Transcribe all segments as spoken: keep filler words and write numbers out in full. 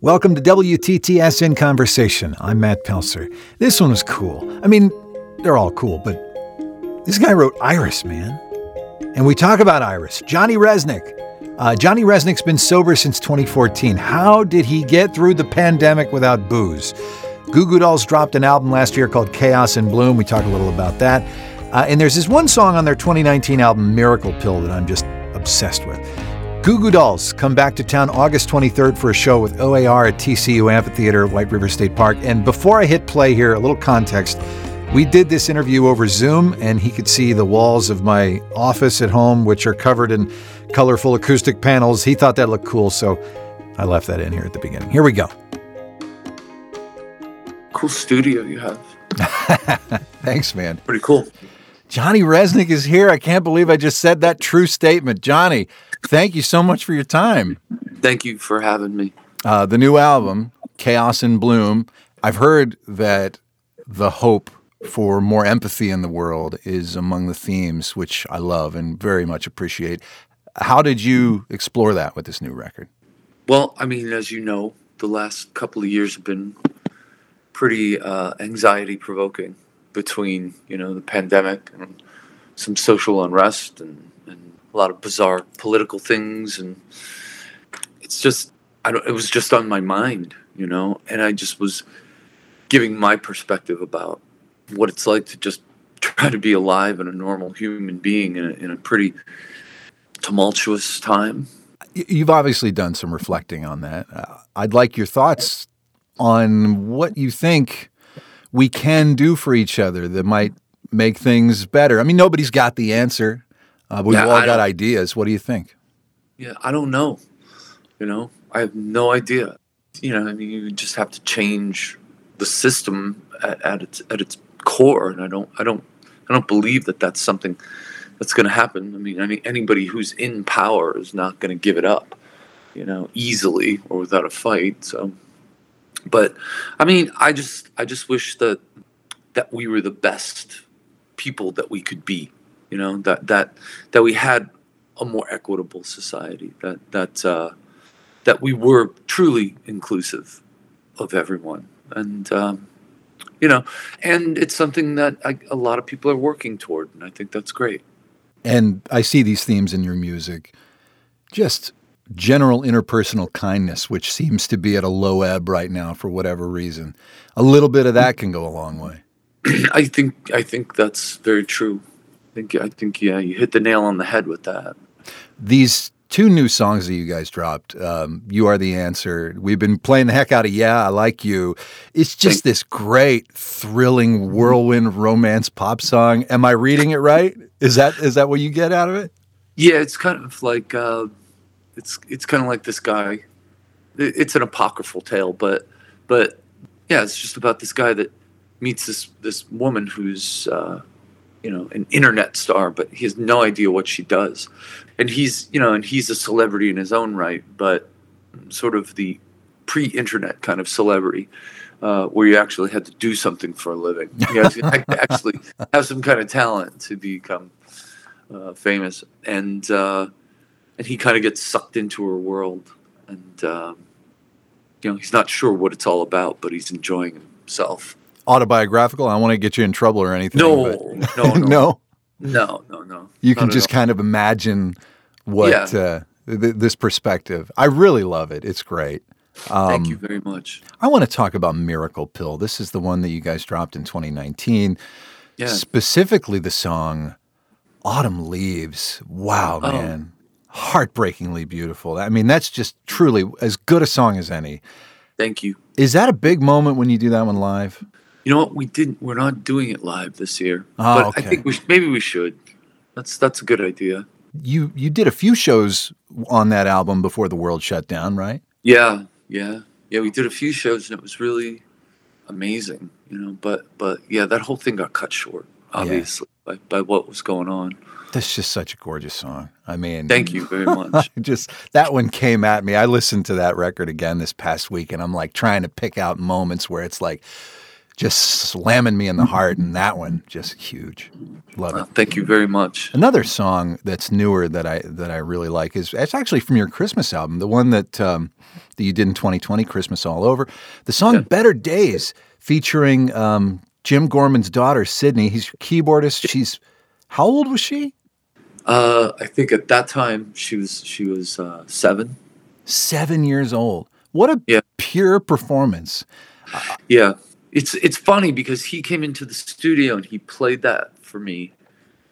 Welcome to W T T S In Conversation. I'm Matt Pelser. This one was cool. I mean, they're all cool, but this guy wrote Iris, man. And we talk about Iris. Johnny Rzeznik. Uh, Johnny Rzeznik's been sober since twenty fourteen. How did he get through the pandemic without booze? Goo Goo Dolls dropped an album last year called Chaos in Bloom. We talk a little about that. Uh, and there's this one song on their twenty nineteen album, Miracle Pill, that I'm just obsessed with. Goo Goo Dolls come back to town August twenty-third for a show with O A R at T C U Amphitheater at White River State Park. And before I hit play here, a little context. We did this interview over Zoom, and he could see the walls of my office at home, which are covered in colorful acoustic panels. He thought that looked cool, so I left that in here at the beginning. Here we go. Cool studio you have. Thanks, man. Pretty cool. Johnny Rzeznik is here. I can't believe I just said that true statement. Johnny, thank you so much for your time. Thank you for having me. Uh, the new album, Chaos in Bloom, I've heard that the hope for more empathy in the world is among the themes, which I love and very much appreciate. How did you explore that with this new record? Well, I mean, as you know, the last couple of years have been pretty uh, anxiety-provoking between, you know, the pandemic and some social unrest and, and a lot of bizarre political things. And it's just, I don't, it was just on my mind, you know, and I just was giving my perspective about what it's like to just try to be alive and a normal human being in a, in a pretty tumultuous time. You've obviously done some reflecting on that. Uh, I'd like your thoughts on what you think we can do for each other that might make things better. I mean, nobody's got the answer. Uh, we've yeah, all I got ideas. What do you think? Yeah, I don't know. You know, I have no idea. You know, I mean, you just have to change the system at, at its at its core, and I don't, I don't, I don't believe that that's something that's going to happen. I mean, I mean, anybody who's in power is not going to give it up, you know, easily or without a fight. So, but I mean, I just, I just wish that that we were the best people that we could be, you know, that that that we had a more equitable society, that that uh, that we were truly inclusive of everyone. And, um, you know, and it's something that I, a lot of people are working toward, and I think that's great. And I see these themes in your music. Just general interpersonal kindness, which seems to be at a low ebb right now for whatever reason. A little bit of that can go a long way. I think I think that's very true. I think, I think, yeah, you hit the nail on the head with that. These two new songs that you guys dropped, um, You Are the Answer. We've been playing the heck out of Yeah, I Like You. It's just this great, thrilling, whirlwind romance pop song. Am I reading it right? Is that is that what you get out of it? Yeah, it's kind of like, uh, it's it's kind of like this guy. It's an apocryphal tale, but but yeah, it's just about this guy that meets this, this woman who's, uh, you know, an internet star, but he has no idea what she does. And he's, you know, and he's a celebrity in his own right, but sort of the pre-internet kind of celebrity, uh, where you actually had to do something for a living. You actually have some kind of talent to become uh, famous. And uh, and he kind of gets sucked into her world. And, um, you know, he's not sure what it's all about, but he's enjoying himself. Autobiographical? I don't want to get you in trouble or anything. No, but... no, no, no, no, no, no. You can just all. kind of imagine what yeah. uh, th- this perspective. I really love it. It's great. Um, Thank you very much. I want to talk about Miracle Pill. This is the one that you guys dropped in twenty nineteen. Yeah. Specifically, the song "Autumn Leaves." Wow, oh. man, heartbreakingly beautiful. I mean, that's just truly as good a song as any. Thank you. Is that a big moment when you do that one live? You know what? We didn't. We're not doing it live this year, oh, but okay. I think we, maybe we should. That's that's a good idea. You you did a few shows on that album before the world shut down, right? Yeah, yeah, yeah. We did a few shows, and it was really amazing, you know. But but yeah, that whole thing got cut short, obviously, yeah. by, by what was going on. That's just such a gorgeous song. I mean, thank you very much. Just that one came at me. I listened to that record again this past week, and I'm like trying to pick out moments where it's like, just slamming me in the heart, and that one just huge. Love it. Uh, thank you very much. Another song that's newer that I that I really like is it's actually from your Christmas album, the one that um, that you did in twenty twenty, Christmas All Over. The song yeah. Better Days, featuring um, Jim Gorman's daughter, Sydney. He's your keyboardist. She's how old was she? Uh, I think at that time she was she was uh, seven. Seven years old. What a yeah. pure performance. Uh, yeah. It's it's funny because he came into the studio and he played that for me,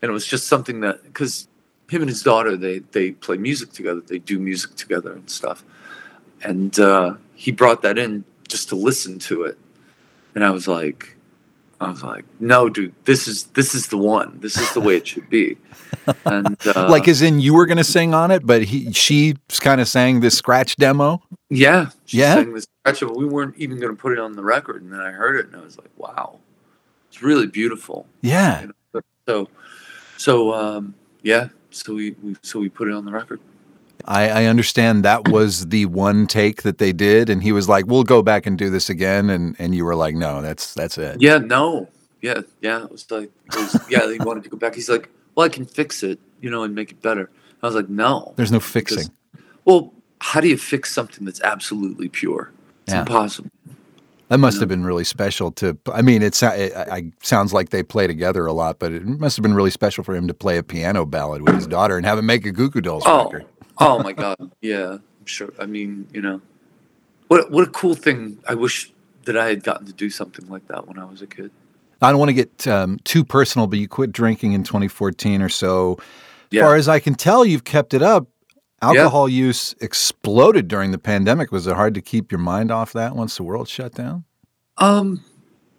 and it was just something that because him and his daughter they they play music together, they do music together and stuff, and uh, he brought that in just to listen to it, and I was like, I was like, no, dude, this is this is the one, this is the way it should be, and uh, like as in you were gonna sing on it, but he she kind of sang this scratch demo. Yeah, she yeah. sang this. Actually, we weren't even going to put it on the record, and then I heard it, and I was like, "Wow, it's really beautiful." Yeah. You know? So, so um, yeah. So we, we so we put it on the record. I, I understand that was the one take that they did, and he was like, "We'll go back and do this again," and, and you were like, "No, that's that's it." Yeah. No. Yeah. Yeah. It was like, it was, yeah, he wanted to go back. He's like, "Well, I can fix it, you know, and make it better." I was like, "No." There's no fixing. Because, well, how do you fix something that's absolutely pure? It's yeah. impossible. That must you know? have been really special to, I mean, it's, it, it sounds like they play together a lot, but it must have been really special for him to play a piano ballad with his daughter and have it make a Goo Goo Dolls oh. record. Oh, my God. Yeah, I'm sure. I mean, you know, what what a cool thing. I wish that I had gotten to do something like that when I was a kid. I don't want to get um, too personal, but you quit drinking in twenty fourteen or so. Yeah. As far as I can tell, you've kept it up. Alcohol yeah. use exploded during the pandemic. Was it hard to keep your mind off that once the world shut down? Um,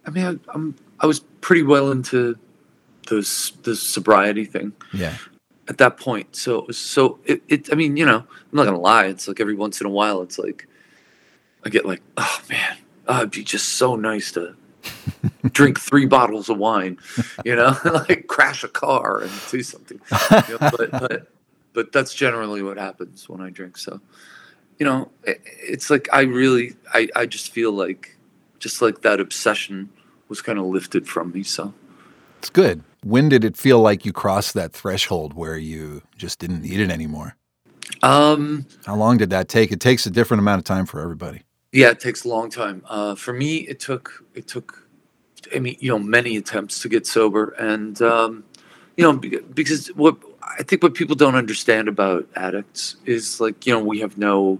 I mean, I, I'm, I was pretty well into the the sobriety thing. Yeah. At that point, so it was so it, it. I mean, you know, I'm not gonna lie. It's like every once in a while, it's like I get like, oh man, oh, it'd be just so nice to drink three bottles of wine, you know, like crash a car and do something. You know, but. but But that's generally what happens when I drink. So, you know, it, it's like I really, I, I just feel like, just like that obsession was kind of lifted from me. So it's good. When did it feel like you crossed that threshold where you just didn't need it anymore? Um, How long did that take? It takes a different amount of time for everybody. Yeah, it takes a long time. Uh, for me, it took, it took, I mean, you know, many attempts to get sober. And, um, you know, because what, I think what people don't understand about addicts is like, you know, we have no,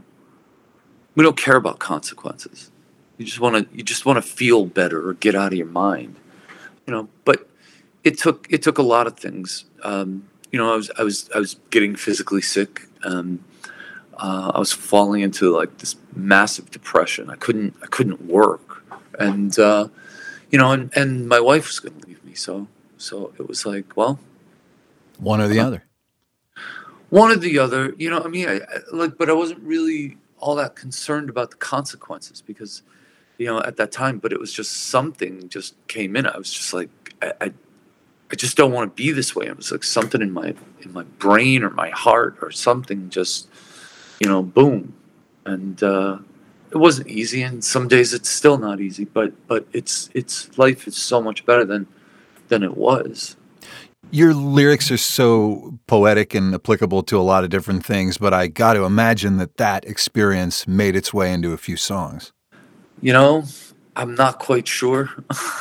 we don't care about consequences. You just want to, you just want to feel better or get out of your mind, you know, but it took, it took a lot of things. Um, you know, I was, I was, I was getting physically sick. Um, uh, I was falling into like this massive depression. I couldn't, I couldn't work. And, uh, you know, and, and my wife was going to leave me. So, so it was like, well, one or the other. One or the other, you know. I mean, I, I, like, but I wasn't really all that concerned about the consequences because, you know, at that time. But it was just something just came in. I was just like, I, I, I just don't want to be this way. It was like something in my in my brain or my heart or something just, you know, boom. And uh, it wasn't easy, and some days it's still not easy. But but it's it's life is so much better than than it was. Your lyrics are so poetic and applicable to a lot of different things, but I got to imagine that that experience made its way into a few songs. You know, I'm not quite sure.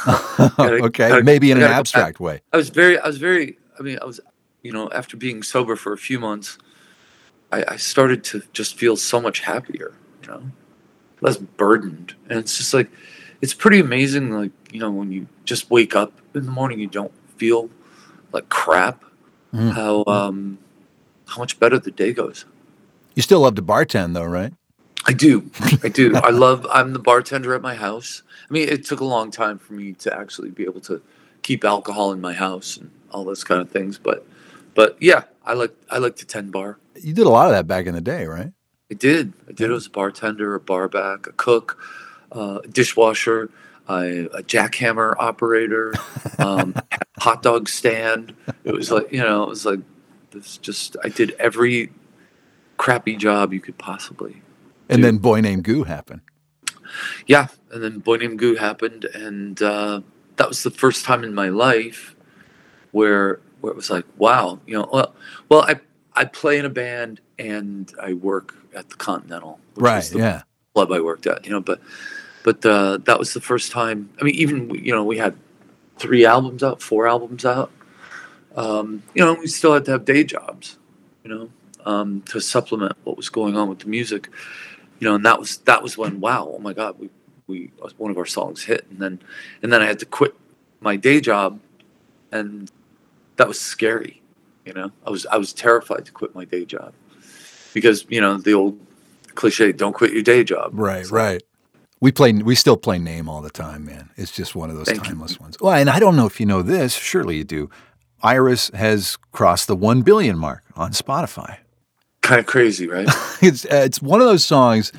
gotta, okay, gotta, maybe in an abstract way. I was very, I was very, I mean, I was, you know, after being sober for a few months, I, I started to just feel so much happier, you know, less burdened. And it's just like, it's pretty amazing, like, you know, when you just wake up in the morning, you don't feel like crap, mm. how um, how much better the day goes. You still love to bartend, though, right? I do. I do. I love, I'm the bartender at my house. I mean, it took a long time for me to actually be able to keep alcohol in my house and all those kind of things. But, but yeah, I like, I like to tend bar. You did a lot of that back in the day, right? I did. I did. I was a bartender, a barback, a cook, uh, a dishwasher, I, a jackhammer operator, um, hot dog stand. It was like, you know, it was like, this just, I did every crappy job you could possibly do. And then Boy Named Goo happened. yeah, and then Boy Named Goo happened, and uh, that was the first time in my life where where it was like, wow, you know, well, well, I I play in a band and I work at the Continental, which right? Was the yeah, club I worked at, you know, but but uh, that was the first time. I mean, even you know, we had three albums out, four albums out. Um, you know, we still had to have day jobs, you know, um, to supplement what was going on with the music. You know, and that was that was when, wow, oh my God, we we one of our songs hit, and then and then I had to quit my day job, and that was scary. You know, I was I was terrified to quit my day job because you know the old cliche, don't quit your day job. Right, so. Right. We play we still play Name all the time, man. It's just one of those Thank timeless you. Ones. Well, and I don't know if you know this. Surely you do. Iris has crossed the one billion mark on Spotify. Kind of crazy, right? it's uh, it's one of those songs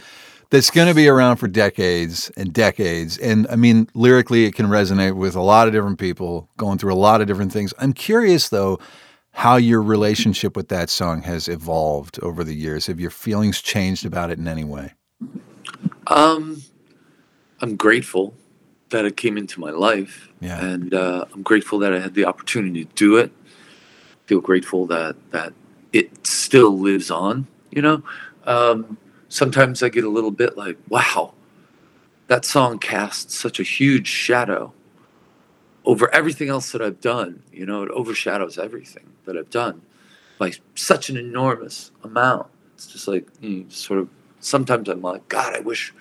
that's going to be around for decades and decades. And I mean, lyrically, it can resonate with a lot of different people going through a lot of different things. I'm curious, though, how your relationship with that song has evolved over the years. Have your feelings changed about it in any way? Um, I'm grateful that it came into my life. Yeah. And uh, I'm grateful that I had the opportunity to do it. I feel grateful that, that it still lives on, you know. Um, sometimes I get a little bit like, wow, that song casts such a huge shadow over everything else that I've done. You know, it overshadows everything that I've done by such an enormous amount. It's just like, you know, sort of, sometimes I'm like, God, I wish...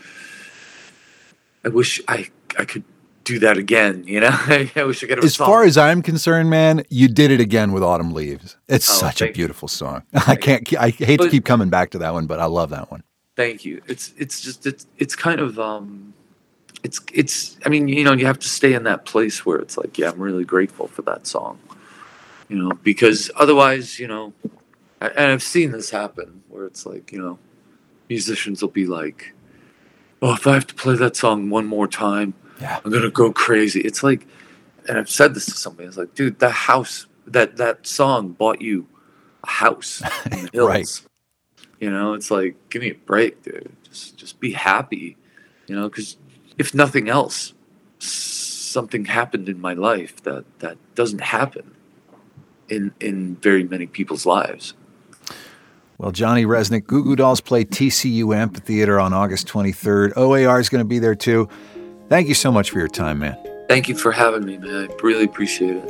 I wish I I could do that again, you know? I wish I could have As far as I'm concerned, man, you did it again with Autumn Leaves. It's oh, such a beautiful you. song. Thank I can't I hate but, to keep coming back to that one, but I love that one. Thank you. It's it's just it's it's kind of um it's it's I mean, you know, you have to stay in that place where it's like, yeah, I'm really grateful for that song. You know, because otherwise, you know, and I've seen this happen where it's like, you know, musicians will be like, oh, if I have to play that song one more time, yeah. I'm going to go crazy. It's like, and I've said this to somebody, it's like, dude, that house, that, that song bought you a house in the hills. Right. You know, it's like, give me a break, dude. Just just be happy, you know, because if nothing else, something happened in my life that, that doesn't happen in in very many people's lives. Well, Johnny Rzeznik, Goo Goo Dolls play T C U Amphitheater on August twenty-third. O A R is going to be there too. Thank you so much for your time, man. Thank you for having me, man. I really appreciate it.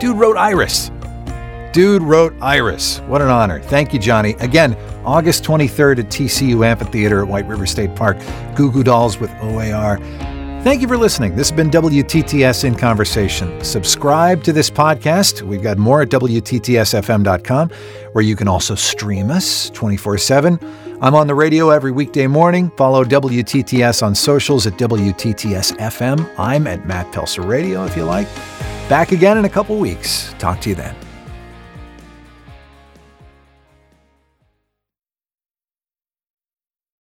Dude wrote Iris. Dude wrote Iris. What an honor. Thank you, Johnny. Again, August twenty-third at T C U Amphitheater at White River State Park. Goo Goo Dolls with O A R. Thank you for listening. This has been W T T S In Conversation. Subscribe to this podcast. We've got more at W T T S F M dot com, where you can also stream us twenty-four seven. I'm on the radio every weekday morning. Follow W T T S on socials at W T T S F M. I'm at Matt Pelser Radio, if you like. Back again in a couple weeks. Talk to you then.